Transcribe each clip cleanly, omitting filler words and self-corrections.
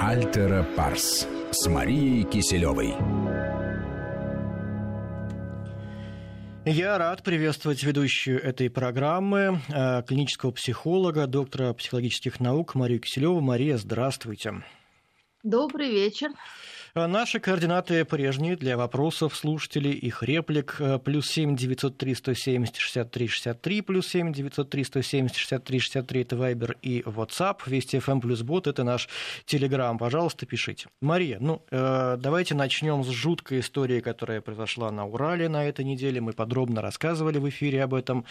Альтера Парс с Марией Киселевой. Я рад приветствовать ведущую этой программы, клинического психолога, доктора психологических наук Марию Киселеву. Мария, здравствуйте. Добрый вечер. Наши координаты прежние для вопросов слушателей, их реплик. +7 903 170 63 63, +7 903 170 63 63 – это Вайбер и Ватсап. Вести ФМ плюс бот – это наш Телеграм. Пожалуйста, пишите. Мария, давайте начнем с жуткой истории, которая произошла на Урале на этой неделе. Мы подробно рассказывали в эфире об этом.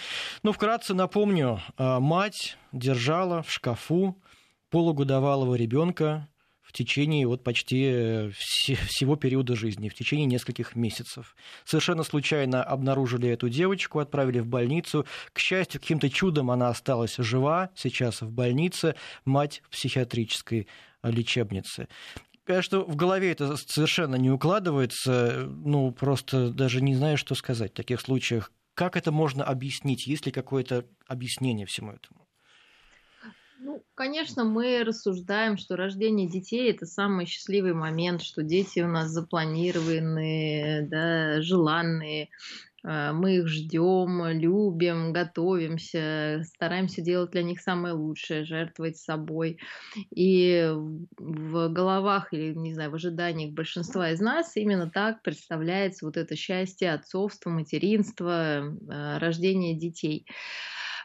Вкратце напомню, мать держала в шкафу полугодовалого ребенка в течение почти всего периода жизни, в течение нескольких месяцев. Совершенно случайно обнаружили эту девочку, отправили в больницу. К счастью, каким-то чудом она осталась жива, сейчас в больнице, мать в психиатрической лечебнице. Конечно, в голове это совершенно не укладывается, просто даже не знаю, что сказать в таких случаях. Как это можно объяснить? Есть ли какое-то объяснение всему этому? Конечно, мы рассуждаем, что рождение детей – это самый счастливый момент, что дети у нас запланированные, желанные, мы их ждем, любим, готовимся, стараемся делать для них самое лучшее, жертвовать собой. И в головах или, в ожиданиях большинства из нас именно так представляется это счастье отцовства, материнства, рождение детей.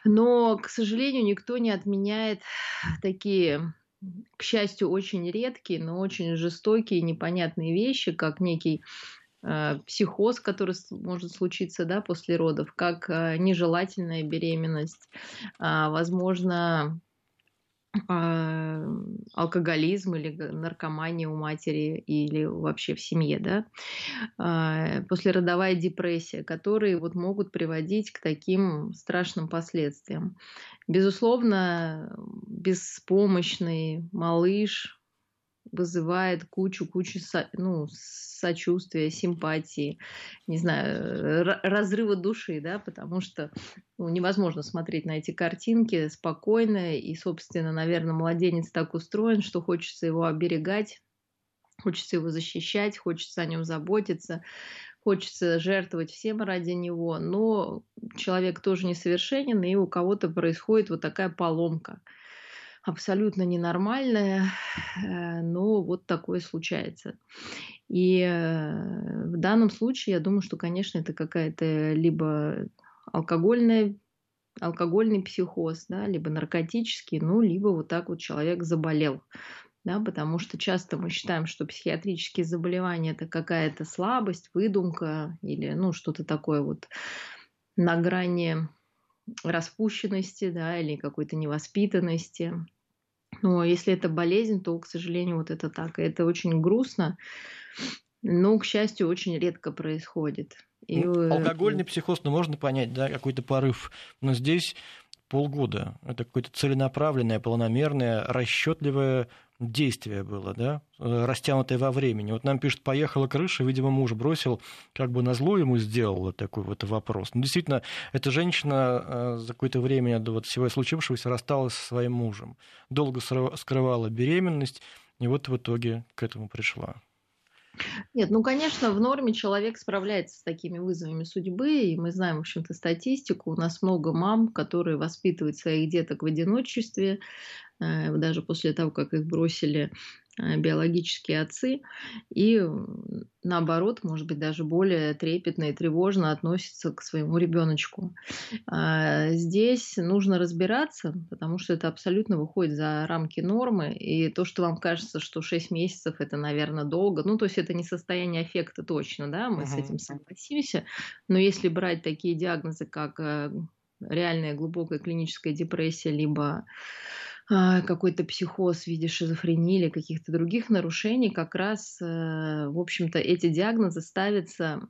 Но, к сожалению, никто не отменяет такие, к счастью, очень редкие, но очень жестокие и непонятные вещи, как некий психоз, который может случиться после родов, как нежелательная беременность, возможно, алкоголизм или наркомания у матери или вообще в семье, послеродовая депрессия, которые могут приводить к таким страшным последствиям. Безусловно, беспомощный малыш вызывает кучу сочувствия, симпатии, разрыва души, потому что невозможно смотреть на эти картинки спокойно, и, собственно, наверное, младенец так устроен, что хочется его оберегать, хочется его защищать, хочется о нем заботиться, хочется жертвовать всем ради него, но человек тоже несовершенен, и у кого-то происходит такая поломка. Абсолютно ненормальное, но такое случается. И в данном случае, я думаю, что, конечно, это какая-то либо алкогольный психоз, либо наркотический, либо человек заболел. Потому что часто мы считаем, что психиатрические заболевания – это какая-то слабость, выдумка или что-то такое на грани распущенности, или какой-то невоспитанности. Но если это болезнь, то, к сожалению, это так. И это очень грустно, но, к счастью, очень редко происходит. И... алкогольный психоз, можно понять, какой-то порыв. Но здесь полгода. Это какое-то целенаправленное, планомерное, расчетливое действие было, растянутое во времени. Нам пишут, поехала крыша, видимо, муж бросил, как бы назло ему сделала такой вопрос. Действительно, эта женщина за какое-то время до всего случившегося рассталась со своим мужем. Долго скрывала беременность, и в итоге к этому пришла. Нет, конечно, в норме человек справляется с такими вызовами судьбы, и мы знаем, в общем-то, статистику. У нас много мам, которые воспитывают своих деток в одиночестве, даже после того, как их бросили биологические отцы, и наоборот, может быть, даже более трепетно и тревожно относятся к своему ребеночку. Здесь нужно разбираться, потому что это абсолютно выходит за рамки нормы, и то, что вам кажется, что 6 месяцев – это, наверное, долго, то есть это не состояние аффекта точно, мы с этим согласимся, но если брать такие диагнозы, как реальная глубокая клиническая депрессия, либо какой-то психоз в виде шизофрении или каких-то других нарушений, как раз, в общем-то, эти диагнозы ставятся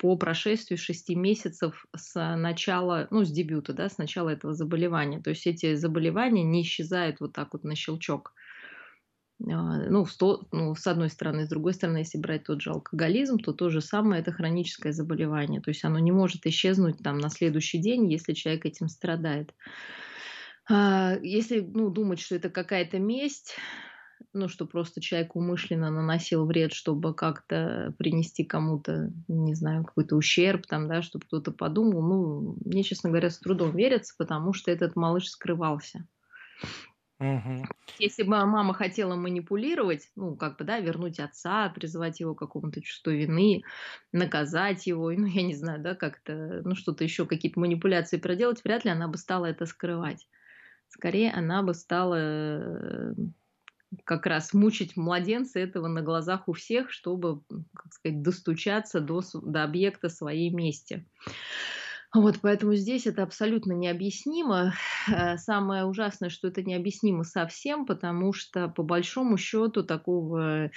по прошествии 6 месяцев с начала, с дебюта, с начала этого заболевания. То есть эти заболевания не исчезают на щелчок. С одной стороны, с другой стороны, если брать тот же алкоголизм, то то же самое – это хроническое заболевание. То есть оно не может исчезнуть на следующий день, если человек этим страдает. Если думать, что это какая-то месть, что просто человек умышленно наносил вред, чтобы как-то принести кому-то, не знаю, какой-то ущерб, чтобы кто-то подумал, мне, честно говоря, с трудом верится, потому что этот малыш скрывался. Угу. Если бы мама хотела манипулировать, вернуть отца, призывать его к какому-то чувству вины, наказать его, что-то еще, какие-то манипуляции проделать, вряд ли она бы стала это скрывать. Скорее, она бы стала как раз мучить младенца этого на глазах у всех, чтобы, достучаться до объекта своей мести. Поэтому здесь это абсолютно необъяснимо. Самое ужасное, что это необъяснимо совсем, потому что, по большому счету, такого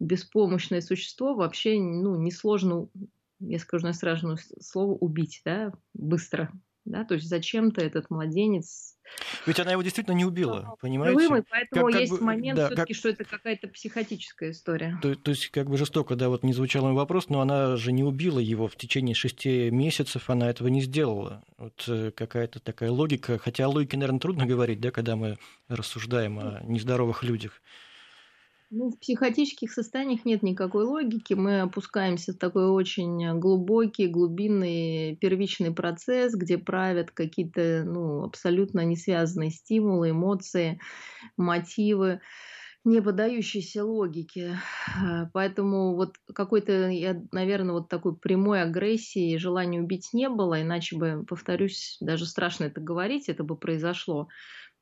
беспомощное существо вообще, несложно, я скажу на страшное слово, убить, быстро. То есть зачем-то этот младенец... Ведь она его действительно не убила, понимаете? Поэтому момент все-таки, что это какая-то психотическая история. То есть жестоко, не звучал мой вопрос, но она же не убила его в течение 6 месяцев, она этого не сделала. Какая-то такая логика, хотя о логике, наверное, трудно говорить, когда мы рассуждаем о нездоровых людях. В психотических состояниях нет никакой логики. Мы опускаемся в такой очень глубокий, глубинный, первичный процесс, где правят какие-то абсолютно несвязанные стимулы, эмоции, мотивы, не поддающиеся логике. Поэтому какой-то, наверное, такой прямой агрессии и желания убить не было, иначе бы, повторюсь, даже страшно это говорить, это бы произошло.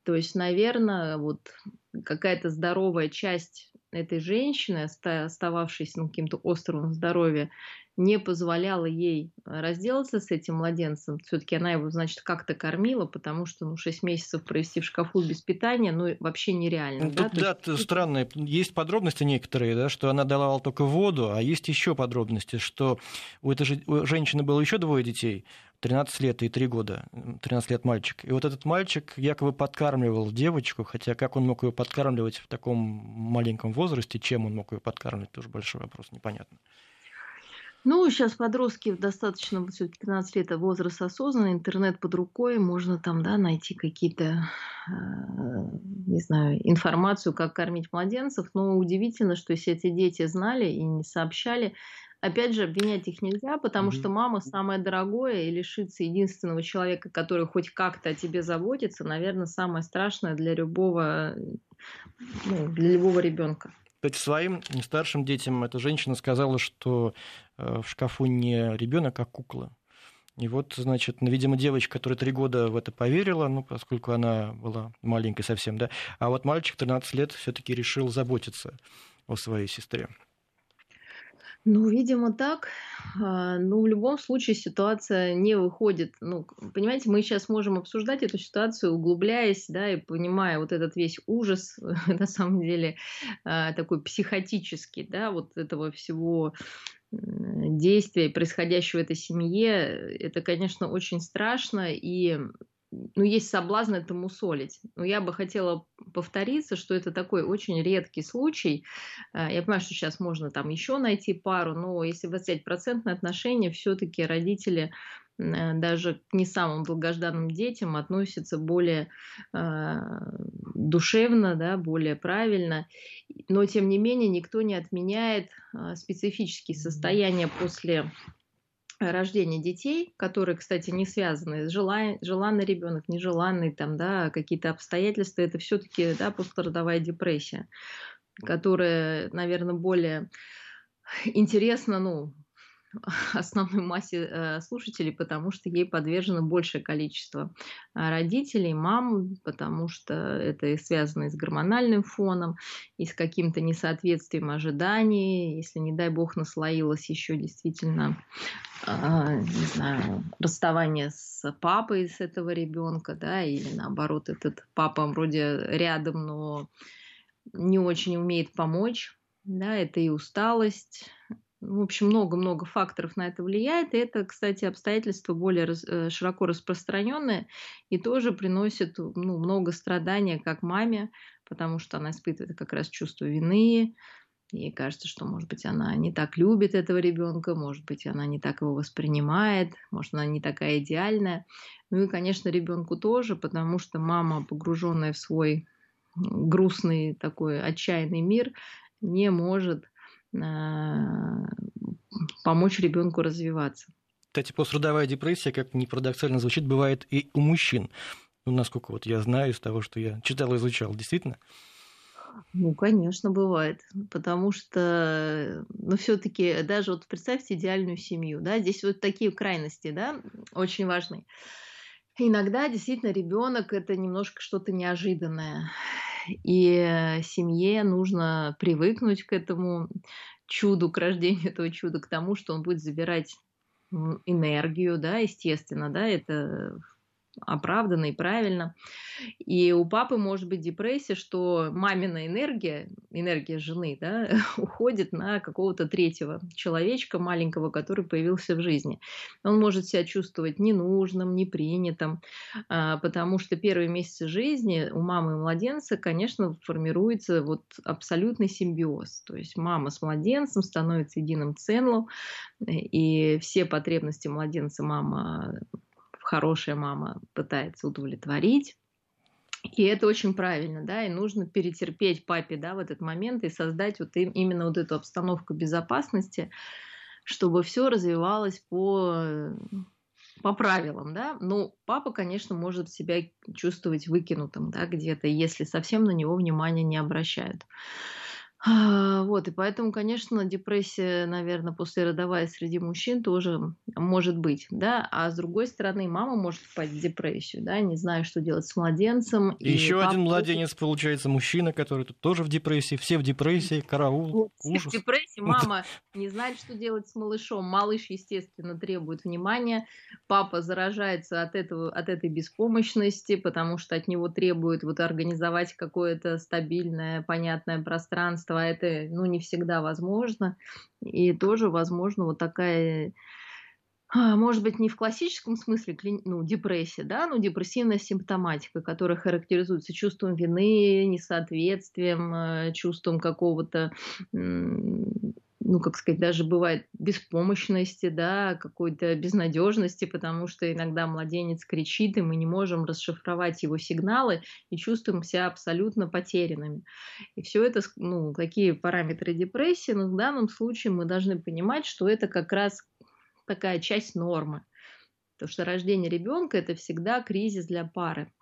То есть, наверное, какая-то здоровая часть этой женщины, остававшейся каким-то островом здоровья, не позволяла ей разделаться с этим младенцем. Все-таки она его, как-то кормила, потому что 6 месяцев провести в шкафу без питания, вообще нереально. Тут, странно. Есть подробности некоторые, что она давала только воду, а есть еще подробности, что у этой женщины было еще 2 детей, 13 лет и 3 года, 13 лет мальчик. И этот мальчик якобы подкармливал девочку, хотя как он мог ее подкармливать в таком маленьком возрасте, чем он мог ее подкармливать, тоже большой вопрос, непонятно. Сейчас подростки достаточно, все-таки 15 лет, возраст осознанный, интернет под рукой, можно найти какие-то, информацию, как кормить младенцев, но удивительно, что если эти дети знали и не сообщали, опять же, обвинять их нельзя, потому что мама самое дорогое, и лишиться единственного человека, который хоть как-то о тебе заботится, наверное, самое страшное для любого, ребенка. Кстати, своим старшим детям эта женщина сказала, что в шкафу не ребенок, а кукла. И видимо, девочка, которая 3 года в это поверила, поскольку она была маленькой совсем, а мальчик 13 лет все-таки решил заботиться о своей сестре. Видимо, так. В любом случае ситуация не выходит. Понимаете, мы сейчас можем обсуждать эту ситуацию, углубляясь, и понимая этот весь ужас, на самом деле, такой психотический, этого всего действия, происходящего в этой семье. Это, конечно, очень страшно, и... есть соблазн это мусолить. Но я бы хотела повториться, что это такой очень редкий случай. Я понимаю, что сейчас можно еще найти пару, но если взять процентные отношения, все-таки родители даже к не самым долгожданным детям относятся более душевно, более правильно. Но, тем не менее, никто не отменяет специфические состояния после... рождение детей, которые, кстати, не связаны, желанный ребенок, нежеланный, какие-то обстоятельства, это все-таки пострадовая депрессия, которая, наверное, более интересна, основной массе слушателей, потому что ей подвержено большее количество родителей, мам, потому что это связано и с гормональным фоном, и с каким-то несоответствием ожиданий, если, не дай бог, наслоилось еще действительно, расставание с папой с этого ребенка, или наоборот, этот папа вроде рядом, но не очень умеет помочь, это и усталость. В общем, много-много факторов на это влияет. И это, кстати, обстоятельства более широко распространенные и тоже приносят много страдания как маме, потому что она испытывает как раз чувство вины, Ей кажется, что, может быть, она не так любит этого ребенка, может быть, она не так его воспринимает, может, она не такая идеальная. Ну и, конечно, ребенку тоже, потому что мама, погруженная в свой грустный такой отчаянный мир, не может помочь ребенку развиваться. Кстати, послеродовая депрессия, как ни парадоксально звучит, бывает и у мужчин. Ну, насколько вот я знаю из того, что я читал и изучал, действительно? Ну, конечно, бывает, потому что, ну, все-таки даже вот представьте идеальную семью, да, здесь вот такие крайности, да, очень важны. Иногда действительно ребенок — это немножко что-то неожиданное, и семье нужно привыкнуть к этому чуду, к рождению этого чуда, к тому, что он будет забирать энергию, да, естественно, да, это оправданно и правильно. И у папы может быть депрессия, что мамина энергия жены, да, уходит на какого-то третьего человечка маленького, который появился в жизни. Он может себя чувствовать ненужным, непринятым, потому что первые месяцы жизни у мамы и младенца, конечно, формируется вот абсолютный симбиоз. То есть мама с младенцем становится единым целым, и все потребности младенца мама... хорошая мама пытается удовлетворить. И это очень правильно, да, и нужно перетерпеть папе, да, в этот момент и создать вот им именно вот эту обстановку безопасности, чтобы все развивалось по правилам, да. Но папа, конечно, может себя чувствовать выкинутым, да, где-то, если совсем на него внимания не обращают. Вот, и поэтому, конечно, депрессия, наверное, послеродовая среди мужчин тоже может быть, да, а с другой стороны, мама может впасть в депрессию, да, не зная, что делать с младенцем. И еще папа... один младенец, получается, мужчина, который тут тоже в депрессии, все в депрессии, караул, вот, ужас. Все в депрессии, мама не знает, что делать с малышом, малыш, естественно, требует внимания, папа заражается от этой беспомощности, потому что от него требует вот организовать какое-то стабильное, понятное пространство, это, ну, не всегда возможно, и тоже возможно вот такая, может быть, не в классическом смысле, ну, депрессия, да, но депрессивная симптоматика, которая характеризуется чувством вины, несоответствием, чувством какого-то, ну, как сказать, даже бывает беспомощности, да, какой-то безнадежности, потому что иногда младенец кричит, и мы не можем расшифровать его сигналы, и чувствуем себя абсолютно потерянными. И все это, ну, такие параметры депрессии, но в данном случае мы должны понимать, что это как раз такая часть нормы. Потому что рождение ребенка — это всегда кризис для пары.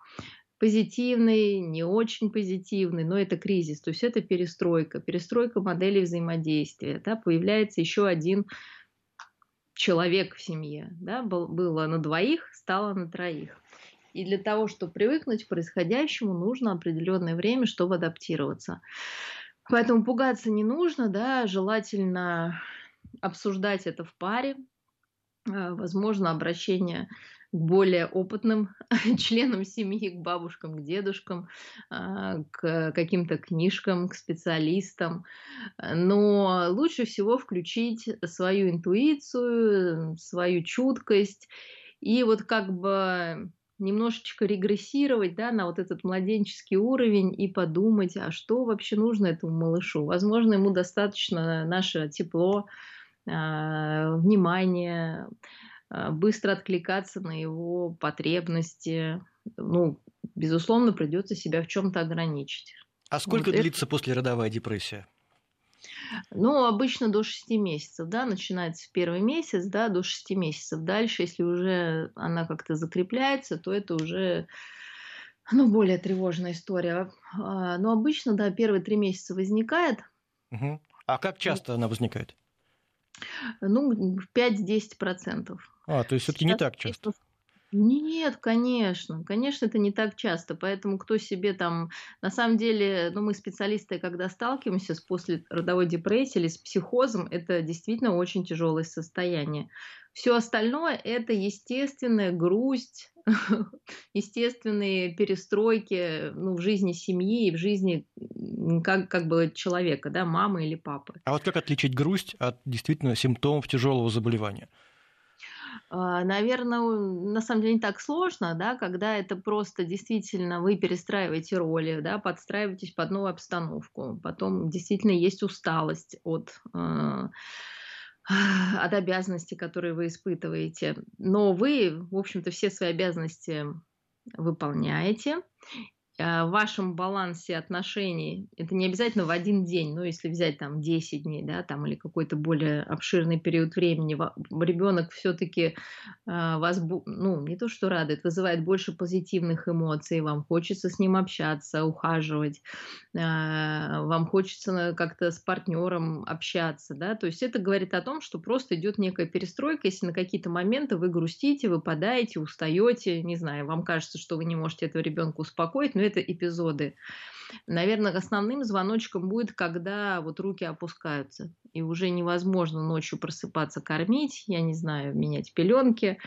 Позитивный, не очень позитивный, но это кризис, то есть это перестройка моделей взаимодействия, да, появляется еще один человек в семье, да, было на двоих, стало на троих. И для того, чтобы привыкнуть к происходящему, нужно определенное время, чтобы адаптироваться. Поэтому пугаться не нужно, да, желательно обсуждать это в паре, возможно, обращение к более опытным членам семьи, к бабушкам, к дедушкам, к каким-то книжкам, к специалистам. Но лучше всего включить свою интуицию, свою чуткость и вот как бы немножечко регрессировать, да, на вот этот младенческий уровень и подумать, а что вообще нужно этому малышу. Возможно, ему достаточно наше тепло, внимание, быстро откликаться на его потребности. Ну, безусловно, придется себя в чем-то ограничить. А сколько вот длится послеродовая депрессия? Ну, обычно до 6 месяцев, да, начинается в первый месяц, да, до 6 месяцев. Дальше, если уже она как-то закрепляется, то это уже, ну, более тревожная история. Но обычно, да, первые 3 месяца возникает. Угу. А как часто она возникает? Ну, 5-10%. А, то есть все-таки не так часто? Нет, конечно. Конечно, это не так часто. Поэтому кто себе там... На самом деле, ну, мы специалисты, когда сталкиваемся с послеродовой депрессией или с психозом, это действительно очень тяжелое состояние. Все остальное — это естественная грусть, естественные перестройки, ну, в жизни семьи и в жизни как бы человека, да, мамы или папы. А вот как отличить грусть от действительно симптомов тяжелого заболевания? Наверное, на самом деле не так сложно, да, когда это просто действительно вы перестраиваете роли, да, подстраиваетесь под новую обстановку. Потом действительно есть усталость от обязанностей, которые вы испытываете. Но вы, в общем-то, все свои обязанности выполняете. В вашем балансе отношений, это не обязательно в один день, но если взять там 10 дней, да, там, или какой-то более обширный период времени, ребенок все-таки вас, ну, не то что радует, вызывает больше позитивных эмоций, вам хочется с ним общаться, ухаживать, вам хочется как-то с партнером общаться, да, то есть это говорит о том, что просто идет некая перестройка, если на какие-то моменты вы грустите, выпадаете, устаете, не знаю, вам кажется, что вы не можете этого ребенка успокоить, но это эпизоды. Наверное, основным звоночком будет, когда вот руки опускаются, и уже невозможно ночью просыпаться, кормить, я не знаю, менять пеленки,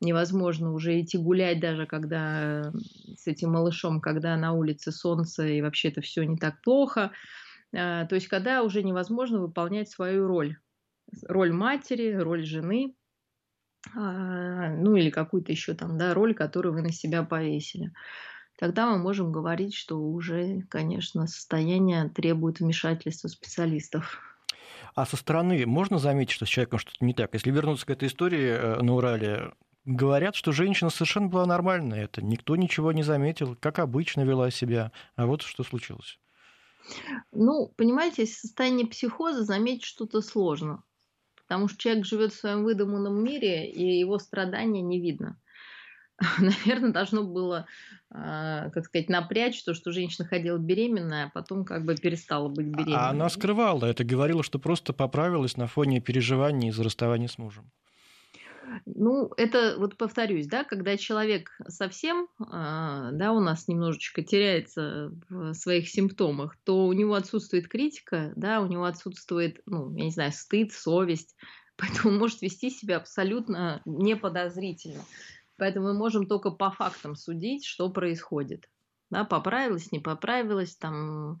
невозможно уже идти гулять даже когда с этим малышом, когда на улице солнце, и вообще это все не так плохо. То есть, когда уже невозможно выполнять свою роль. Роль матери, роль жены, ну или какую-то еще там, да, роль, которую вы на себя повесили. Тогда мы можем говорить, что уже, конечно, состояние требует вмешательства специалистов. А со стороны можно заметить, что с человеком что-то не так? Если вернуться к этой истории на Урале, говорят, что женщина совершенно была нормальная, это никто ничего не заметил, как обычно вела себя, а вот что случилось. Ну, понимаете, если состояние психоза, заметить что-то сложно, потому что человек живет в своем выдуманном мире, и его страдания не видно. Наверное, должно было, как сказать, напрячь то, что женщина ходила беременная, а потом как бы перестала быть беременной. А она скрывала это, говорила, что просто поправилась на фоне переживаний из-за расставания с мужем. Ну, это, вот повторюсь, да, когда человек совсем, да, у нас немножечко теряется в своих симптомах, то у него отсутствует критика, да, у него отсутствует, ну, я не знаю, стыд, совесть, поэтому может вести себя абсолютно неподозрительно. Поэтому мы можем только по фактам судить, что происходит. Да, поправилась, не поправилась, там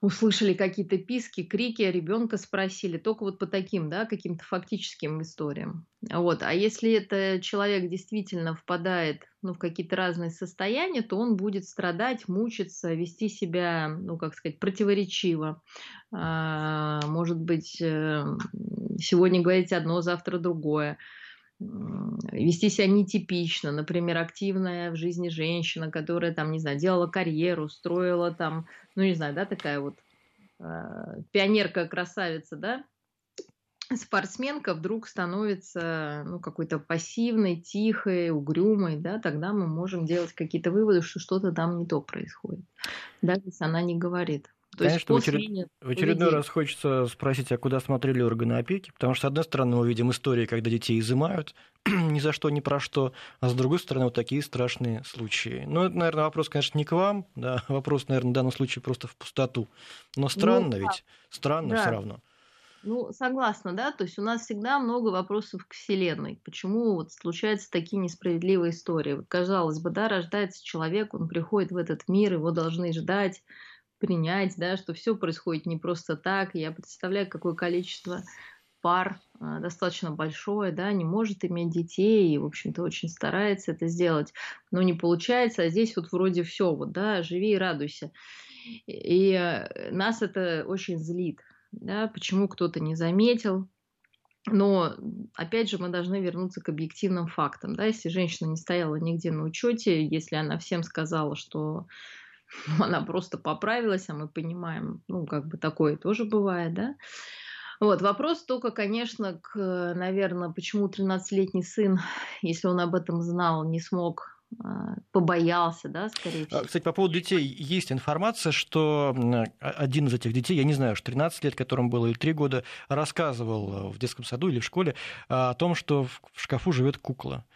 услышали какие-то писки, крики, ребенка спросили. Только вот по таким, да, каким-то фактическим историям. Вот. А если это человек действительно впадает, ну, в какие-то разные состояния, то он будет страдать, мучиться, вести себя, ну, как сказать, противоречиво. Может быть, сегодня говорить одно, завтра другое. Вести себя нетипично, например, активная в жизни женщина, которая там, не знаю, делала карьеру, строила там, ну не знаю, да, такая вот пионерка-красавица, да, спортсменка вдруг становится, ну, какой-то пассивной, тихой, угрюмой, да, тогда мы можем делать какие-то выводы, что что-то там не то происходит, даже если она не говорит. То есть в очередной раз хочется спросить, а куда смотрели органы опеки? Потому что, с одной стороны, мы видим истории, когда детей изымают ни за что, ни про что, а с другой стороны, вот такие страшные случаи. Ну, это, наверное, вопрос, конечно, не к вам, да, вопрос, наверное, в данном случае просто в пустоту. Но странно, ну, ведь, странно, да. Все равно. Ну, согласна, да, то есть у нас всегда много вопросов к Вселенной. Почему вот случаются такие несправедливые истории? Вот, казалось бы, да, рождается человек, он приходит в этот мир, его должны ждать, принять, да, что все происходит не просто так. Я представляю, какое количество пар достаточно большое, да, не может иметь детей и, в общем-то, очень старается это сделать, но не получается. А здесь вот вроде все, вот, да, живи и радуйся. И нас это очень злит, да, почему кто-то не заметил. Но, опять же, мы должны вернуться к объективным фактам, да, если женщина не стояла нигде на учете, если она всем сказала, что она просто поправилась, а мы понимаем, ну, как бы такое тоже бывает, да. Вот, вопрос только, конечно, наверное, почему 13-летний сын, если он об этом знал, не смог, побоялся, да, скорее всего. Кстати, по поводу детей есть информация, что один из этих детей, я не знаю, уж 13 лет, которому было, или 3 года, рассказывал в детском саду или в школе о том, что в шкафу живет кукла.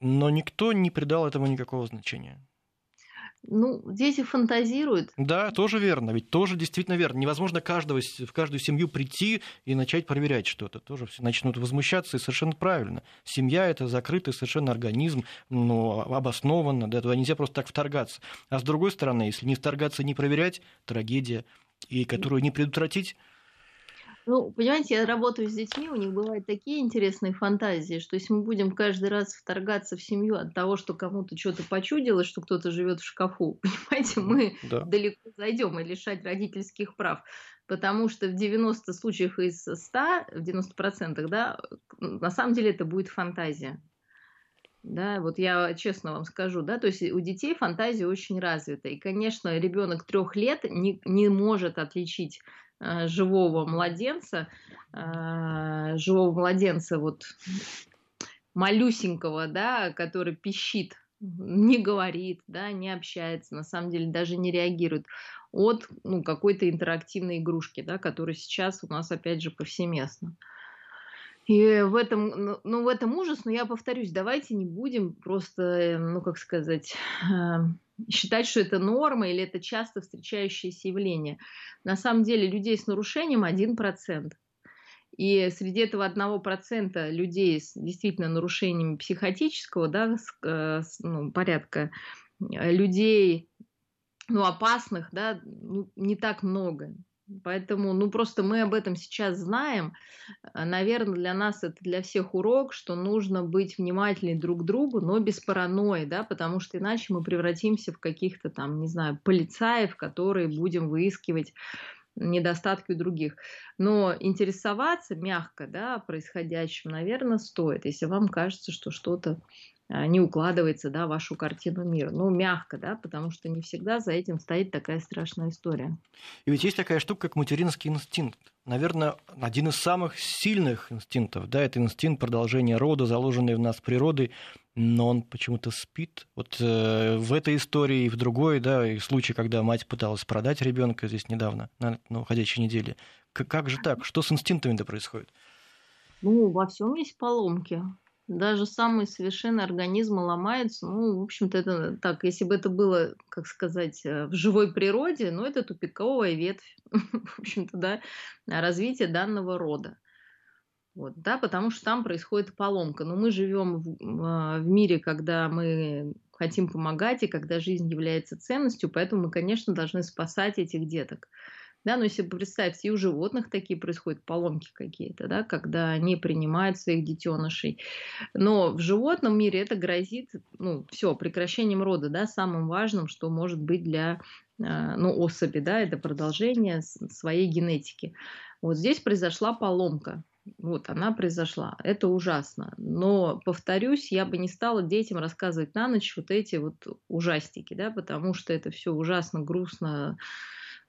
Но никто не придал этому никакого значения. Ну, дети фантазируют. Да, тоже верно, ведь тоже действительно верно. Невозможно в каждую семью прийти и начать проверять что-то. Тоже все начнут возмущаться, и совершенно правильно. Семья – это закрытый совершенно организм, но обоснованно, да, туда нельзя просто так вторгаться. А с другой стороны, если не вторгаться, не проверять – трагедия, и которую не предотвратить. Ну, понимаете, я работаю с детьми, у них бывают такие интересные фантазии, что если мы будем каждый раз вторгаться в семью от того, что кому-то что-то почудилось, что кто-то живет в шкафу, понимаете, мы далеко зайдем и лишать родительских прав. Потому что в 90 случаев из 100, в 90%, да, на самом деле это будет фантазия. Да, вот я честно вам скажу, да, то есть у детей фантазия очень развита. И, конечно, ребенок 3 лет не может отличить живого младенца, вот малюсенького, да, который пищит, не говорит, да, не общается, на самом деле даже не реагирует, от какой-то интерактивной игрушки, да, которая сейчас у нас, опять же, повсеместно. И в этом ужас, но я повторюсь, давайте не будем просто, считать, что это норма или это часто встречающееся явление. На самом деле людей с нарушением 1%. И среди этого 1% людей с действительно нарушениями психотического, да, порядка, людей опасных, да, не так много. Поэтому, просто мы об этом сейчас знаем. Наверное, для нас это для всех урок, что нужно быть внимательнее друг к другу, но без паранойи, да, потому что иначе мы превратимся в каких-то там, не знаю, полицаев, которые будем выискивать недостатки у других. Но интересоваться мягко, да, происходящим, наверное, стоит, если вам кажется, что что-то не укладывается, да, в вашу картину мира. Мягко, да, потому что не всегда за этим стоит такая страшная история. И ведь есть такая штука, как материнский инстинкт. Наверное, один из самых сильных инстинктов, да, это инстинкт продолжения рода, заложенный в нас природой, но он почему-то спит. Вот в этой истории и в другой, да, и в случае, когда мать пыталась продать ребенка здесь недавно, на уходящей неделе. Как же так? Что с инстинктами-то происходит? Во всем есть поломки. Даже самые совершенные организмы ломаются. В общем-то, это так. Если бы это было, в живой природе, это тупиковая ветвь, в общем-то, да, развития данного рода. Вот, да, потому что там происходит поломка. Но мы живем в мире, когда мы хотим помогать и когда жизнь является ценностью, поэтому мы, конечно, должны спасать этих деток. Да, но если представьте, и у животных такие происходят поломки какие-то, да, когда они принимают своих детенышей. Но в животном мире это грозит, прекращением рода, да, самым важным, что может быть для особи, да, это продолжение своей генетики. Вот здесь произошла поломка. Вот она произошла. Это ужасно. Но, повторюсь, я бы не стала детям рассказывать на ночь вот эти ужастики, да, потому что это все ужасно, грустно.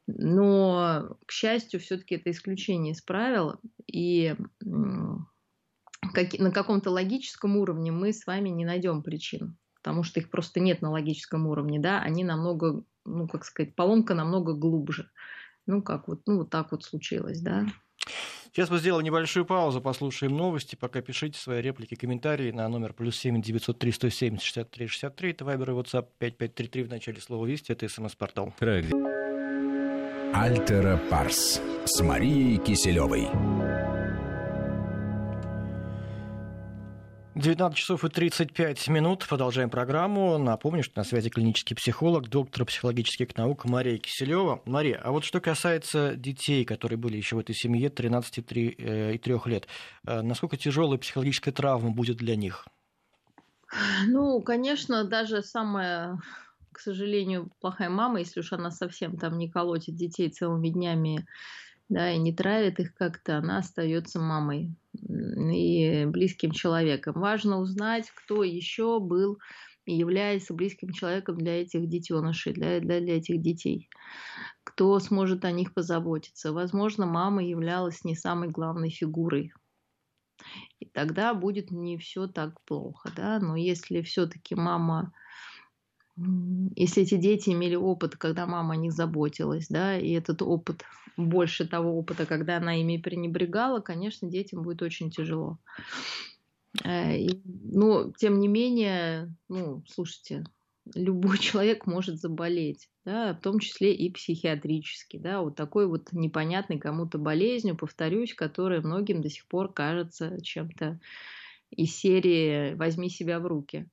Но, к счастью, все-таки это исключение из правил, и на каком-то логическом уровне мы с вами не найдем причин, потому что их просто нет на логическом уровне, да, они намного, поломка намного глубже. Так случилось, да. Сейчас мы сделаем небольшую паузу, послушаем новости, пока пишите свои реплики, комментарии на номер +7 903 170 63 63, это Вайбер и WhatsApp, 5533 в начале слова «Вести», это СМС-портал. Альтера Парс с Марией Киселевой. 19 часов и 35 минут. Продолжаем программу. Напомню, что на связи клинический психолог, доктор психологических наук Мария Киселева. Мария, а вот что касается детей, которые были еще в этой семье 13 и 3 лет, насколько тяжелая психологическая травма будет для них? Конечно, даже самая... К сожалению, плохая мама, если уж она совсем там не колотит детей целыми днями, да, и не травит их как-то, она остается мамой и близким человеком. Важно узнать, кто еще был и является близким человеком для этих детенышей, для этих детей, кто сможет о них позаботиться. Возможно, мама являлась не самой главной фигурой. И тогда будет не все так плохо, да. Но если все-таки мама. Если эти дети имели опыт, когда мама о них заботилась, да, и этот опыт больше того опыта, когда она ими пренебрегала, конечно, детям будет очень тяжело. Но, тем не менее, слушайте, любой человек может заболеть, да, в том числе и психиатрически, да, такой непонятной кому-то болезнью, повторюсь, которая многим до сих пор кажется чем-то из серии «возьми себя в руки».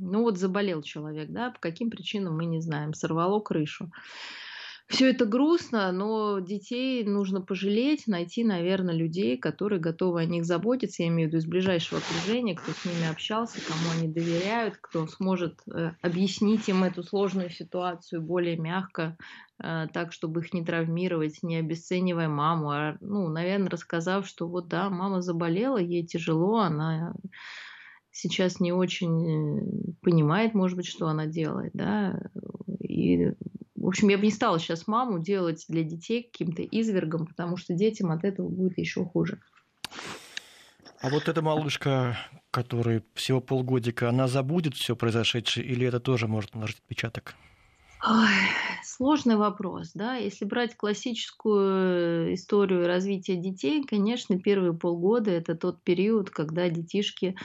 Заболел человек, да, по каким причинам мы не знаем, сорвало крышу. Все это грустно, но детей нужно пожалеть, найти, наверное, людей, которые готовы о них заботиться. Я имею в виду из ближайшего окружения, кто с ними общался, кому они доверяют, кто сможет объяснить им эту сложную ситуацию более мягко, так, чтобы их не травмировать, не обесценивая маму, а, наверное, рассказав, что вот да, мама заболела, ей тяжело, она сейчас не очень понимает, может быть, что она делает, да, и... В общем, я бы не стала сейчас маму делать для детей каким-то извергом, потому что детям от этого будет еще хуже. А вот эта малышка, которой всего полгодика, она забудет все произошедшее, или это тоже может наложить отпечаток? Ой, сложный вопрос, да. Если брать классическую историю развития детей, конечно, первые полгода – это тот период, когда детишки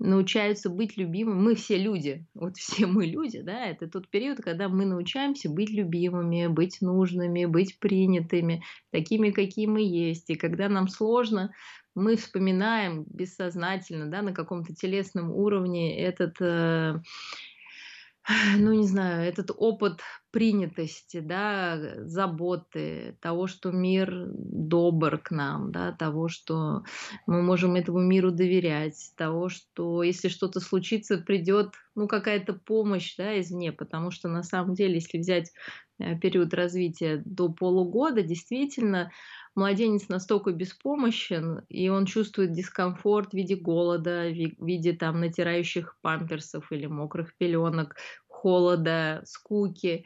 научаются быть любимыми. Мы все люди, вот все мы люди, да, это тот период, когда мы научаемся быть любимыми, быть нужными, быть принятыми, такими, какие мы есть. И когда нам сложно, мы вспоминаем бессознательно, да, на каком-то телесном уровне этот... этот опыт принятости, да, заботы, того, что мир добр к нам, да, того, что мы можем этому миру доверять, того, что если что-то случится, придет, какая-то помощь, да, извне, потому что на самом деле, если взять период развития до полугода, действительно, младенец настолько беспомощен, и он чувствует дискомфорт в виде голода, в виде натирающих памперсов или мокрых пеленок, холода, скуки.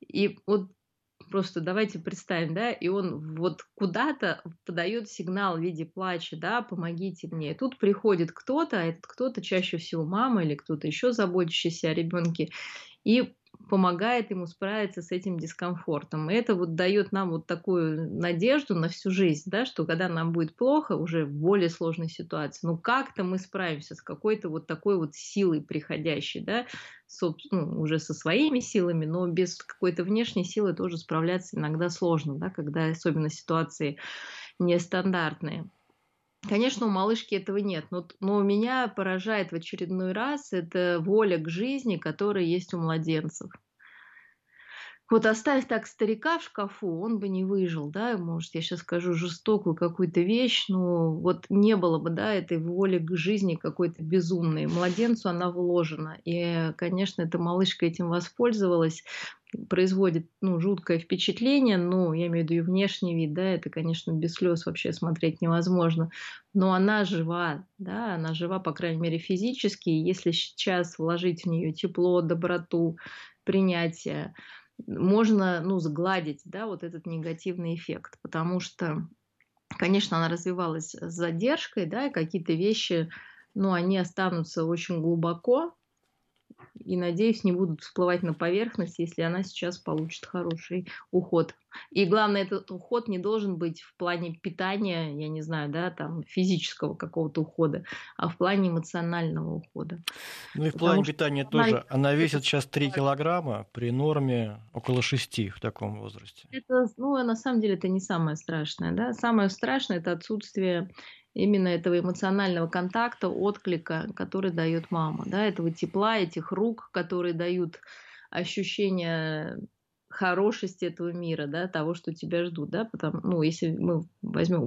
И вот просто давайте представим, да, и он вот куда-то подает сигнал в виде плача, да, помогите мне. И тут приходит кто-то, а этот кто-то чаще всего мама или кто-то еще заботящийся о ребенке, и помогает ему справиться с этим дискомфортом. И это вот дает нам вот такую надежду на всю жизнь, да, что когда нам будет плохо, уже в более сложной ситуации, как-то мы справимся с какой-то вот такой вот силой приходящей, да, уже со своими силами, но без какой-то внешней силы тоже справляться иногда сложно, да, когда особенно ситуации нестандартные. Конечно, у малышки этого нет, но меня поражает в очередной раз это воля к жизни, которая есть у младенцев. Вот оставь так старика в шкафу, он бы не выжил, да, может, я сейчас скажу жестокую какую-то вещь, но вот не было бы, да, этой воли к жизни какой-то безумной. Младенцу она вложена, и, конечно, эта малышка этим воспользовалась, производит, жуткое впечатление, я имею в виду и внешний вид, да, это, конечно, без слез вообще смотреть невозможно, но она жива, да, она жива, по крайней мере, физически, и если сейчас вложить в нее тепло, доброту, принятие, можно, сгладить, да, вот этот негативный эффект, потому что, конечно, она развивалась с задержкой, да, и какие-то вещи, они останутся очень глубоко и, надеюсь, не будут всплывать на поверхность, если она сейчас получит хороший уход. И главное, этот уход не должен быть в плане питания, я не знаю, да, там физического какого-то ухода, а в плане эмоционального ухода. И в плане питания тоже. Она весит сейчас 3 килограмма, при норме около 6 в таком возрасте. Это, на самом деле, это не самое страшное, да. Самое страшное – это отсутствие именно этого эмоционального контакта, отклика, который дает мама, да, этого тепла, этих рук, которые дают ощущение хорошести этого мира, да, того, что тебя ждут, да, потому, если мы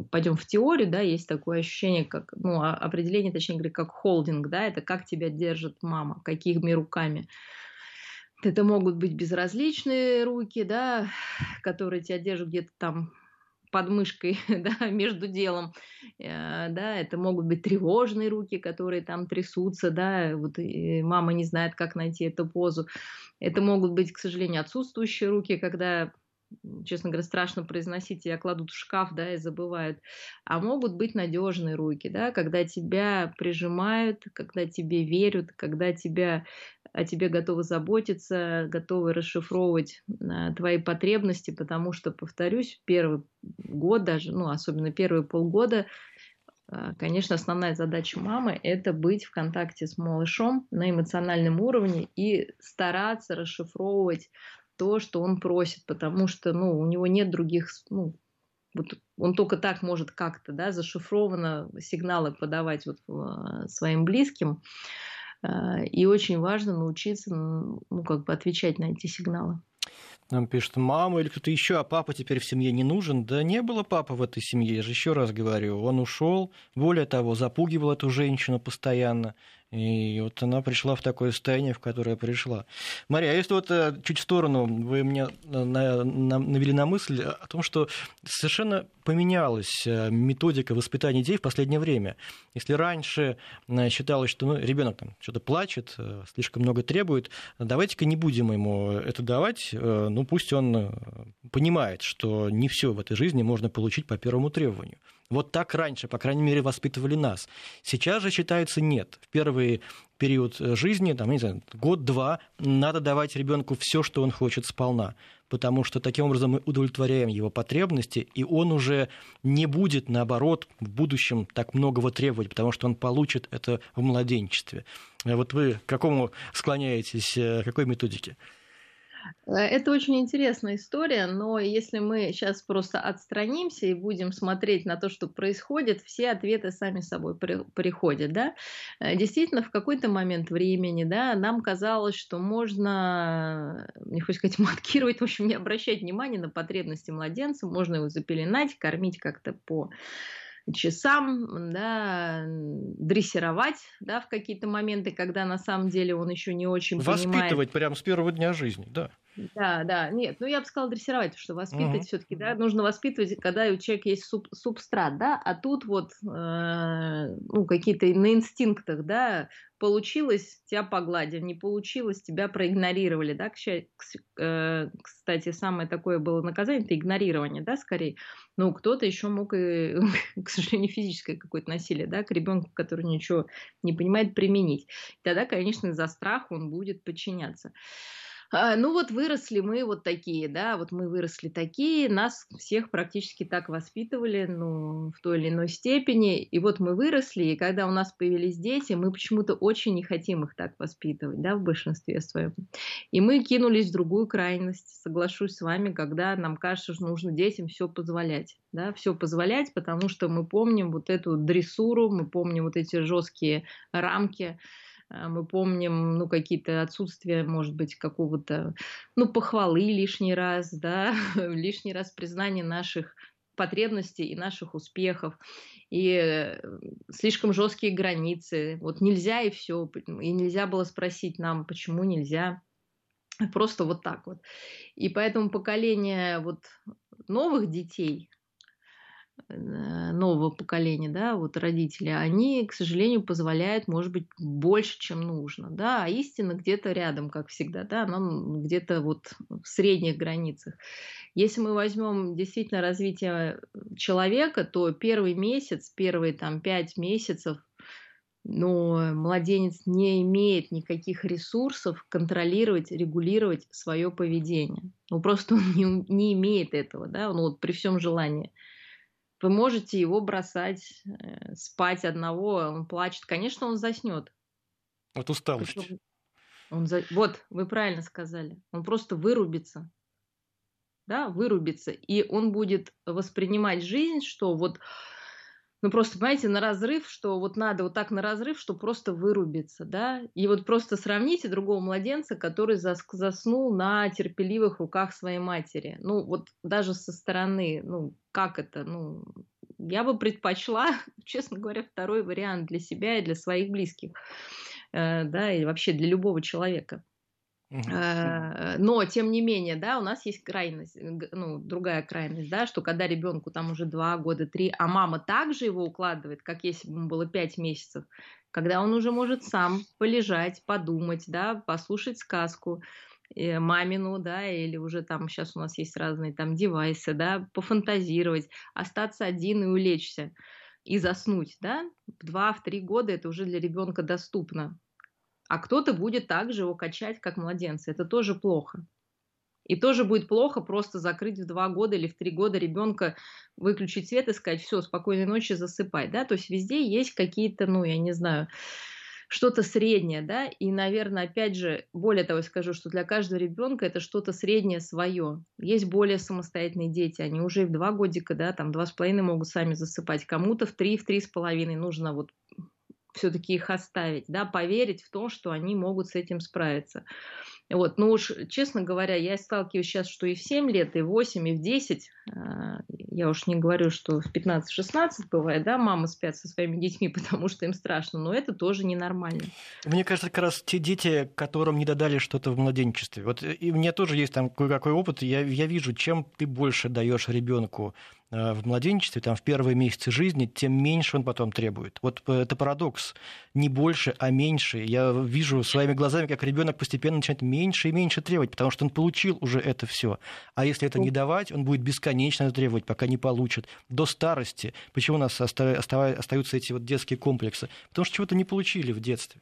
пойдем в теорию, да, есть такое ощущение, как, определение, точнее говоря, как холдинг, да, это как тебя держит мама, какими руками. Это могут быть безразличные руки, да, которые тебя держат где-то там под мышкой, да, между делом, да, это могут быть тревожные руки, которые там трясутся, да, вот мама не знает, как найти эту позу, это могут быть, к сожалению, отсутствующие руки, когда, честно говоря, страшно произносить, я кладут в шкаф, да, и забывают, а могут быть надежные руки, да, когда тебя прижимают, когда тебе верят, когда о тебе готовы заботиться, готовы расшифровывать твои потребности, потому что, повторюсь, первый год даже, особенно первые полгода, конечно, основная задача мамы – это быть в контакте с малышом на эмоциональном уровне и стараться расшифровывать то, что он просит, потому что, у него нет других, вот он только так может как-то, да, зашифрованно сигналы подавать вот своим близким. И очень важно научиться, отвечать на эти сигналы. Нам пишут, мама или кто-то еще, а папа теперь в семье не нужен. Да не было папы в этой семье, я же еще раз говорю. Он ушел, более того, запугивал эту женщину постоянно. И вот она пришла в такое состояние, в которое пришла. Мария, а если вот чуть в сторону, вы меня навели на мысль о том, что совершенно поменялась методика воспитания детей в последнее время. Если раньше считалось, что ребенок там что-то плачет, слишком много требует, давайте-ка не будем ему это давать, пусть он понимает, что не все в этой жизни можно получить по первому требованию. Вот так раньше, по крайней мере, воспитывали нас. Сейчас же считается нет. В первый период жизни, год-два, надо давать ребенку все, что он хочет сполна, потому что таким образом мы удовлетворяем его потребности, и он уже не будет, наоборот, в будущем так многого требовать, потому что он получит это в младенчестве. Вот вы к какому склоняетесь, к какой методике? Это очень интересная история, но если мы сейчас просто отстранимся и будем смотреть на то, что происходит, все ответы сами собой приходят. Да? Действительно, в какой-то момент времени нам казалось, что можно, не хочу сказать, маскировать, в общем, не обращать внимания на потребности младенца, можно его запеленать, кормить как-то по часам, дрессировать в какие-то моменты, когда на самом деле он еще не очень понимает. Воспитывать прямо с первого дня жизни, да. Да, нет, я бы сказала дрессировать, потому что воспитывать все-таки, нужно воспитывать, когда у человека есть субстрат, а тут какие-то на инстинктах, получилось, тебя погладили, не получилось, тебя проигнорировали, кстати, самое такое было наказание, это игнорирование, скорее, но кто-то еще мог и, к сожалению, физическое какое-то насилие, к ребенку, который ничего не понимает, применить, тогда, конечно, из-за страха он будет подчиняться. Выросли мы такие, нас всех практически так воспитывали, в той или иной степени, и вот мы выросли, и когда у нас появились дети, мы почему-то очень не хотим их так воспитывать, в большинстве своем, и мы кинулись в другую крайность, соглашусь с вами, когда нам кажется, что нужно детям все позволять, потому что мы помним вот эту дрессуру, мы помним вот эти жесткие рамки, мы помним, какие-то отсутствия, может быть, какого-то, похвалы лишний раз признание наших потребностей и наших успехов, и слишком жесткие границы, нельзя и все, и нельзя было спросить нам, почему нельзя, просто . И поэтому поколение новых детей, нового поколения, родители, они, к сожалению, позволяют, может быть, больше, чем нужно, а истина где-то рядом, как всегда, она где-то в средних границах. Если мы возьмем действительно развитие человека, то первый месяц, первые 5 месяцев, младенец не имеет никаких ресурсов контролировать, регулировать свое поведение, просто он не имеет этого, при всем желании. Вы можете его бросать, спать одного, он плачет. Конечно, он заснет. От усталости. Вы правильно сказали. Он просто вырубится. Вырубится. И он будет воспринимать жизнь, что просто, понимаете, на разрыв, что надо так на разрыв, что просто вырубиться, И просто сравните другого младенца, который заснул на терпеливых руках своей матери. Даже со стороны, как это, я бы предпочла, честно говоря, второй вариант для себя и для своих близких, и вообще для любого человека. Но, тем не менее, у нас есть крайность, другая крайность, что когда ребенку там уже 2 года, 3, а мама также его укладывает, как если бы ему было 5 месяцев, когда он уже может сам полежать, подумать, послушать сказку мамину, или уже там сейчас у нас есть разные там девайсы, пофантазировать, остаться один и улечься, и заснуть, в 2-3 года это уже для ребенка доступно. А кто-то будет также его качать, как младенца. Это тоже плохо. И тоже будет плохо просто закрыть в 2 года или в 3 года ребенка, выключить свет и сказать: все, спокойной ночи, засыпай. То есть везде есть какие-то, что-то среднее, и, наверное, опять же, более того, я скажу, что для каждого ребенка это что-то среднее свое. Есть более самостоятельные дети, они уже и в 2 годика, 2,5 могут сами засыпать. Кому-то в 3, в 3,5 нужно все-таки их оставить, поверить в то, что они могут с этим справиться. Вот. Но уж, честно говоря, я сталкиваюсь сейчас, что и в 7 лет, и в 8, и в 10, я уж не говорю, что в 15-16 бывает, да, мамы спят со своими детьми, потому что им страшно, но это тоже ненормально. Мне кажется, как раз те дети, которым не додали что-то в младенчестве. Вот и у меня тоже есть там кое-какой опыт, я вижу, чем ты больше даешь ребенку в младенчестве, там, в первые месяцы жизни, тем меньше он потом требует. Вот это парадокс. Не больше, а меньше. Я вижу своими глазами, как ребенок постепенно начинает меньше и меньше требовать, потому что он получил уже это все. А если это не давать, он будет бесконечно требовать, пока не получит. До старости. Почему у нас остаются эти вот детские комплексы? Потому что чего-то не получили в детстве.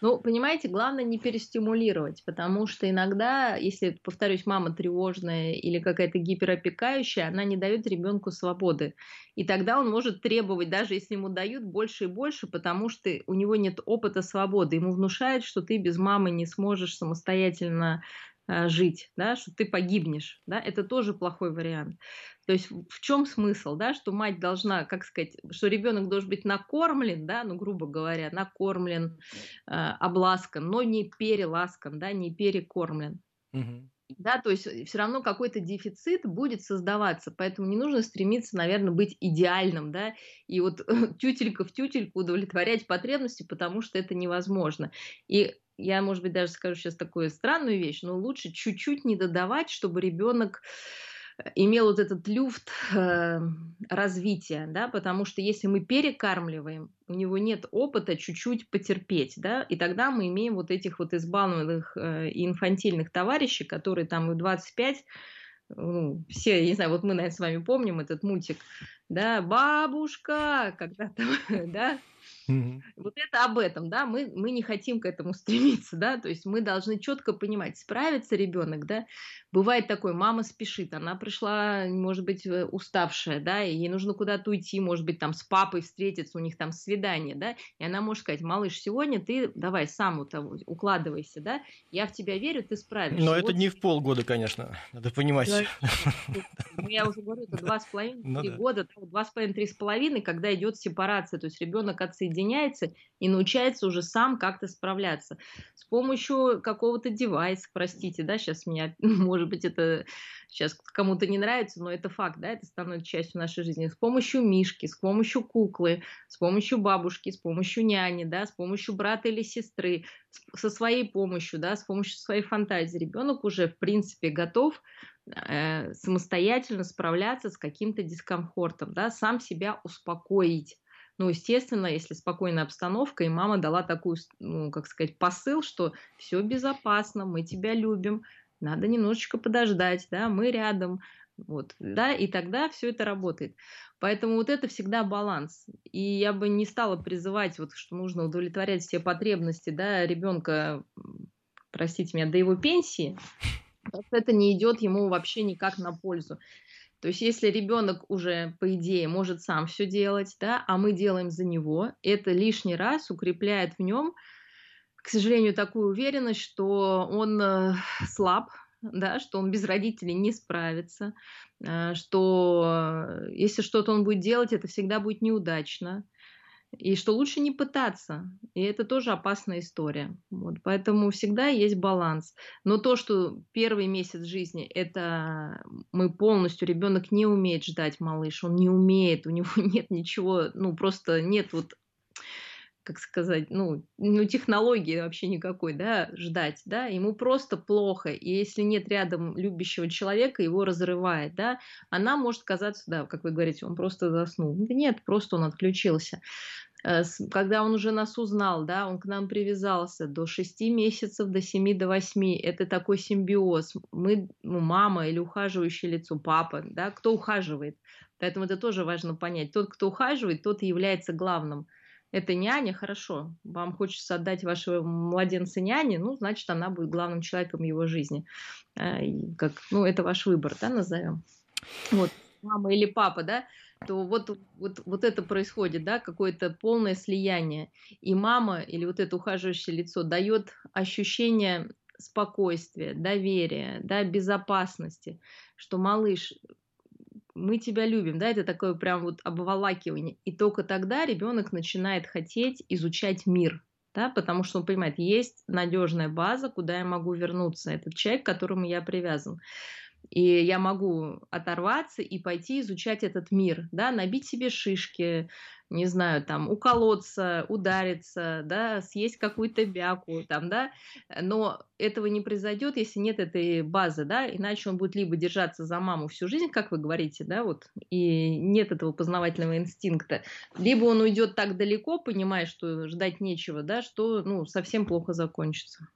Ну, понимаете, главное не перестимулировать, потому что иногда, если, повторюсь, мама тревожная или какая-то гиперопекающая, она не дает ребенку свободы. И тогда он может требовать, даже если ему дают, больше и больше, потому что у него нет опыта свободы. Ему внушают, что ты без мамы не сможешь самостоятельно жить, да, что ты погибнешь, да, это тоже плохой вариант. То есть в чем смысл, да, что мать должна, как сказать, что ребенок должен быть накормлен, да, ну, грубо говоря, накормлен, обласкан, но не переласкан, да, не перекормлен. Угу. Да, то есть все равно какой-то дефицит будет создаваться, поэтому не нужно стремиться, наверное, быть идеальным, да, и вот тютелька в тютельку удовлетворять потребности, потому что это невозможно. И я, может быть, даже скажу сейчас такую странную вещь, но лучше чуть-чуть не додавать, чтобы ребенок имел вот этот люфт развития, да, потому что если мы перекармливаем, у него нет опыта чуть-чуть потерпеть, да, и тогда мы имеем вот этих вот избалованных и инфантильных товарищей, которые там и в 25, ну, все, я не знаю, вот мы, наверное, с вами помним этот мультик, да, бабушка, когда там, да, вот это об этом, да, мы не хотим к этому стремиться, да, то есть мы должны четко понимать, справится ребенок, да, бывает такой, мама спешит, она пришла, может быть, уставшая, да, и ей нужно куда-то уйти, может быть, там с папой встретиться, у них там свидание, да, и она может сказать, малыш, сегодня ты давай сам вот укладывайся, да, я в тебя верю, ты справишься. Но это не в полгода, конечно, надо понимать. Я уже говорю, это 2,5-3 года, 2,5-3,5, когда идет сепарация, то есть ребенок отсоединяется и научается уже сам как-то справляться с помощью какого-то девайса, простите, да, сейчас меня, может быть, это сейчас кому-то не нравится, но это факт, да, это становится частью нашей жизни, с помощью мишки, с помощью куклы, с помощью бабушки, с помощью няни, да, с помощью брата или сестры, со своей помощью, да, с помощью своей фантазии. Ребенок уже, в принципе, готов самостоятельно справляться с каким-то дискомфортом, да, сам себя успокоить. Ну, естественно, если спокойная обстановка, и мама дала такую, ну, как сказать, посыл, что все безопасно, мы тебя любим, надо немножечко подождать, да, мы рядом, вот, да, и тогда все это работает. Поэтому вот это всегда баланс. И я бы не стала призывать, вот, что нужно удовлетворять все потребности, да, ребенка, простите меня, до его пенсии, потому что это не идет ему вообще никак на пользу. То есть если ребенок уже, по идее, может сам все делать, да, а мы делаем за него, это лишний раз укрепляет в нем, к сожалению, такую уверенность, что он слаб, да, что он без родителей не справится, что если что-то он будет делать, это всегда будет неудачно. И что лучше не пытаться. И это тоже опасная история. Вот. Поэтому всегда есть баланс. Но то, что первый месяц жизни, это мы полностью... Ребенок не умеет ждать, малыш. Он не умеет, у него нет ничего... Ну, просто нет вот... как сказать, ну, технологии вообще никакой, да, ждать, да, ему просто плохо, и если нет рядом любящего человека, его разрывает, да, она может казаться, да, как вы говорите, он просто заснул, да нет, просто он отключился. Когда он уже нас узнал, да, он к нам привязался до 6 месяцев, до 7, до 8, это такой симбиоз, мы, ну, мама или ухаживающее лицо, папа, да, кто ухаживает, поэтому это тоже важно понять, тот, кто ухаживает, тот и является главным. Это няня, хорошо, вам хочется отдать вашего младенца няне, ну, значит, она будет главным человеком его жизни. Как, ну, это ваш выбор, да, назовем. Вот, мама или папа, да, то вот это происходит, да, какое-то полное слияние. И мама или вот это ухаживающее лицо дает ощущение спокойствия, доверия, да, безопасности, что малыш... мы тебя любим, да, это такое прям вот обволакивание. И только тогда ребенок начинает хотеть изучать мир, да, потому что он понимает, есть надежная база, куда я могу вернуться, этот человек, к которому я привязан. И я могу оторваться и пойти изучать этот мир, да, набить себе шишки, не знаю, там, уколоться, удариться, да, съесть какую-то бяку, там, да, но этого не произойдет, если нет этой базы, да, иначе он будет либо держаться за маму всю жизнь, как вы говорите, да, вот, и нет этого познавательного инстинкта, либо он уйдет так далеко, понимая, что ждать нечего, да, что, ну, совсем плохо закончится.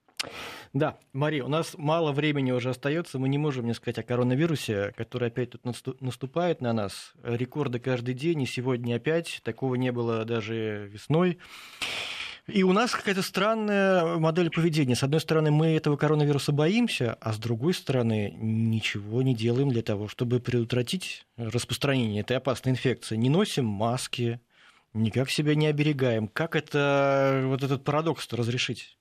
Да, Мария, у нас мало времени уже остается, мы не можем не сказать о коронавирусе, который опять тут наступает на нас. Рекорды каждый день, и сегодня опять, такого не было даже весной. И у нас какая-то странная модель поведения. С одной стороны, мы этого коронавируса боимся, а с другой стороны, ничего не делаем для того, чтобы предотвратить распространение этой опасной инфекции. Не носим маски, никак себя не оберегаем. Как это, вот этот парадокс-то разрешить?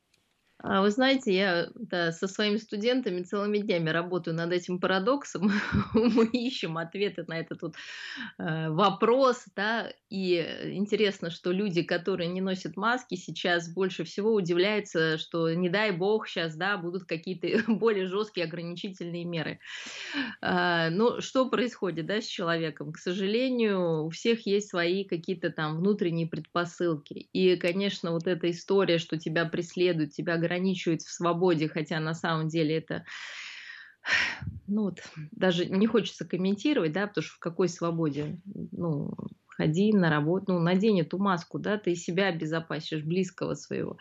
Вы знаете, я со своими студентами целыми днями работаю над этим парадоксом. Мы ищем ответы на этот вот вопрос. Да? И интересно, что люди, которые не носят маски, сейчас больше всего удивляются, что не дай бог сейчас, да, будут какие-то более жесткие ограничительные меры. Но что происходит, да, с человеком? К сожалению, у всех есть свои какие-то там внутренние предпосылки. И, конечно, вот эта история, что тебя преследуют, тебя ограничивать в свободе, хотя на самом деле это, ну вот, даже не хочется комментировать, да, потому что в какой свободе, ну, ходи на работу, ну, надень эту маску, да, ты себя обезопасишь, близкого своего.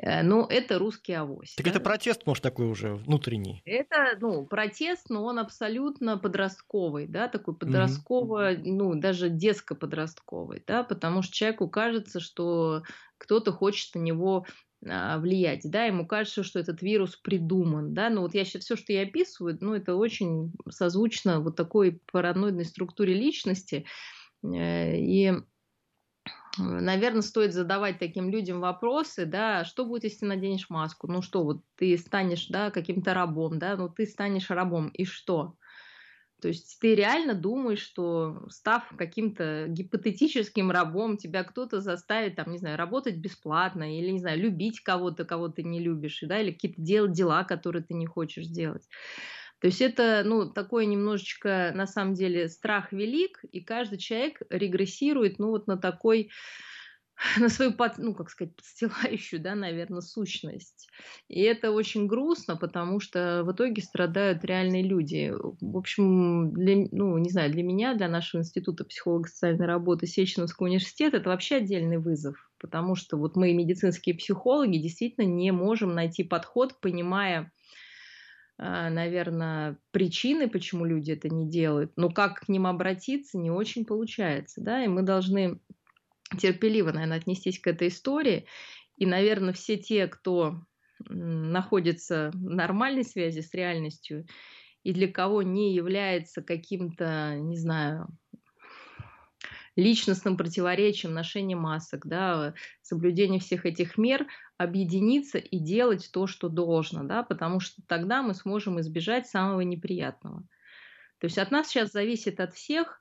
Но это русский авось. Так да? Это протест, может, такой уже внутренний? Это, ну, протест, но он абсолютно подростковый, да, такой подростковый, ну, даже детско-подростковый, да, потому что человеку кажется, что кто-то хочет на него влиять, да, ему кажется, что этот вирус придуман, да, но вот я сейчас все, что я описываю, ну, это очень созвучно вот такой параноидной структуре личности, и, наверное, стоит задавать таким людям вопросы, да, что будет, если ты наденешь маску, ну что, вот ты станешь, да, каким-то рабом, да, ну ты станешь рабом, и что? То есть ты реально думаешь, что, став каким-то гипотетическим рабом, тебя кто-то заставит, там, не знаю, работать бесплатно или, не знаю, любить кого-то, кого ты не любишь, да, или какие-то делать дела, которые ты не хочешь делать. То есть это, ну, такой немножечко, на самом деле, страх велик, и каждый человек регрессирует, ну, вот на такой, на свою, ну, как сказать, подстилающую, да, наверное, сущность. И это очень грустно, потому что в итоге страдают реальные люди. В общем, для, ну, не знаю, для меня, для нашего института психолого-социальной работы Сеченовского университета это вообще отдельный вызов, потому что вот мы, медицинские психологи, действительно не можем найти подход, понимая, наверное, причины, почему люди это не делают, но как к ним обратиться, не очень получается, да, и мы должны терпеливо, наверное, отнестись к этой истории. И, наверное, все те, кто находится в нормальной связи с реальностью и для кого не является каким-то, не знаю, личностным противоречием ношение масок, да, соблюдение всех этих мер, объединиться и делать то, что должно, да, потому что тогда мы сможем избежать самого неприятного. То есть от нас сейчас зависит от всех,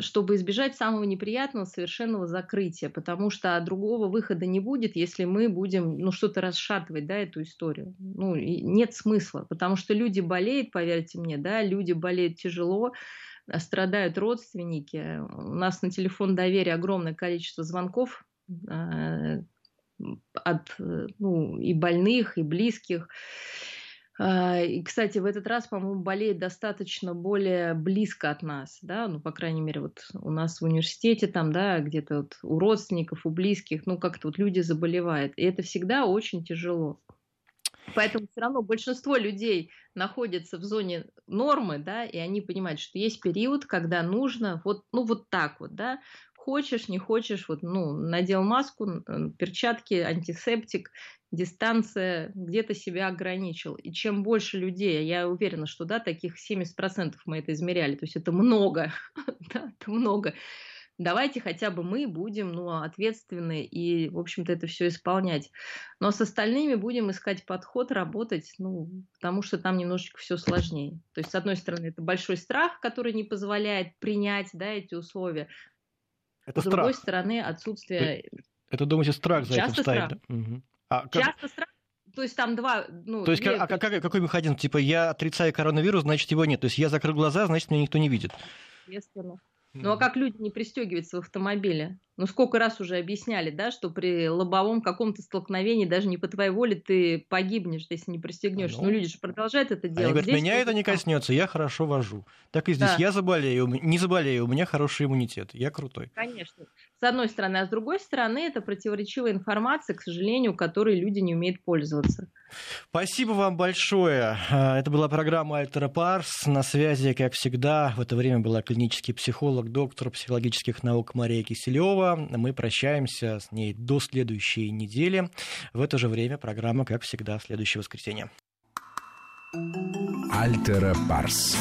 чтобы избежать самого неприятного, совершенного закрытия, потому что другого выхода не будет, если мы будем, ну, что-то расшатывать, да, эту историю. Ну, нет смысла, потому что люди болеют, поверьте мне, да, люди болеют тяжело, страдают родственники. У нас на телефон доверия огромное количество звонков от, ну, и больных, и близких. И, кстати, в этот раз, по-моему, болеет достаточно более близко от нас, да, ну, по крайней мере, вот у нас в университете там, да, где-то вот у родственников, у близких, ну, как-то вот люди заболевают, и это всегда очень тяжело. Поэтому все равно большинство людей находятся в зоне нормы, да, и они понимают, что есть период, когда нужно вот, ну, вот так вот, да, хочешь, не хочешь, вот, ну, надел маску, перчатки, антисептик, дистанция, где-то себя ограничил. И чем больше людей, я уверена, что, да, таких 70% мы это измеряли, то есть это много, да, это много. Давайте хотя бы мы будем, ну, ответственны и, в общем-то, это все исполнять. Но с остальными будем искать подход, работать, ну, потому что там немножечко все сложнее. То есть, с одной стороны, это большой страх, который не позволяет принять, да, эти условия. Это с другой стороны, отсутствие Это, думаете, страх за часто этим стоит? Страх. Да? Угу. Часто страх. То есть там два... Ну, то есть какой механизм? Типа я отрицаю коронавирус, значит его нет. То есть я закрыл глаза, значит меня никто не видит. Естественно. Ну а как люди не пристегиваются в автомобиле? Ну сколько раз уже объясняли, да, что при лобовом каком-то столкновении даже не по твоей воле ты погибнешь, если не пристегнешь. Ну люди же продолжают это делать. Они говорят, здесь меня это не коснется, я хорошо вожу. Так и здесь я заболею, не заболею, у меня хороший иммунитет, я крутой. Конечно. С одной стороны. А с другой стороны, это противоречивая информация, к сожалению, которой люди не умеют пользоваться. Спасибо вам большое. Это была программа «Альтера Парс». На связи, как всегда, в это время была клинический психолог, доктор психологических наук Мария Киселева. Мы прощаемся с ней до следующей недели. В это же время программа, как всегда, в следующее воскресенье. «Альтера Парс».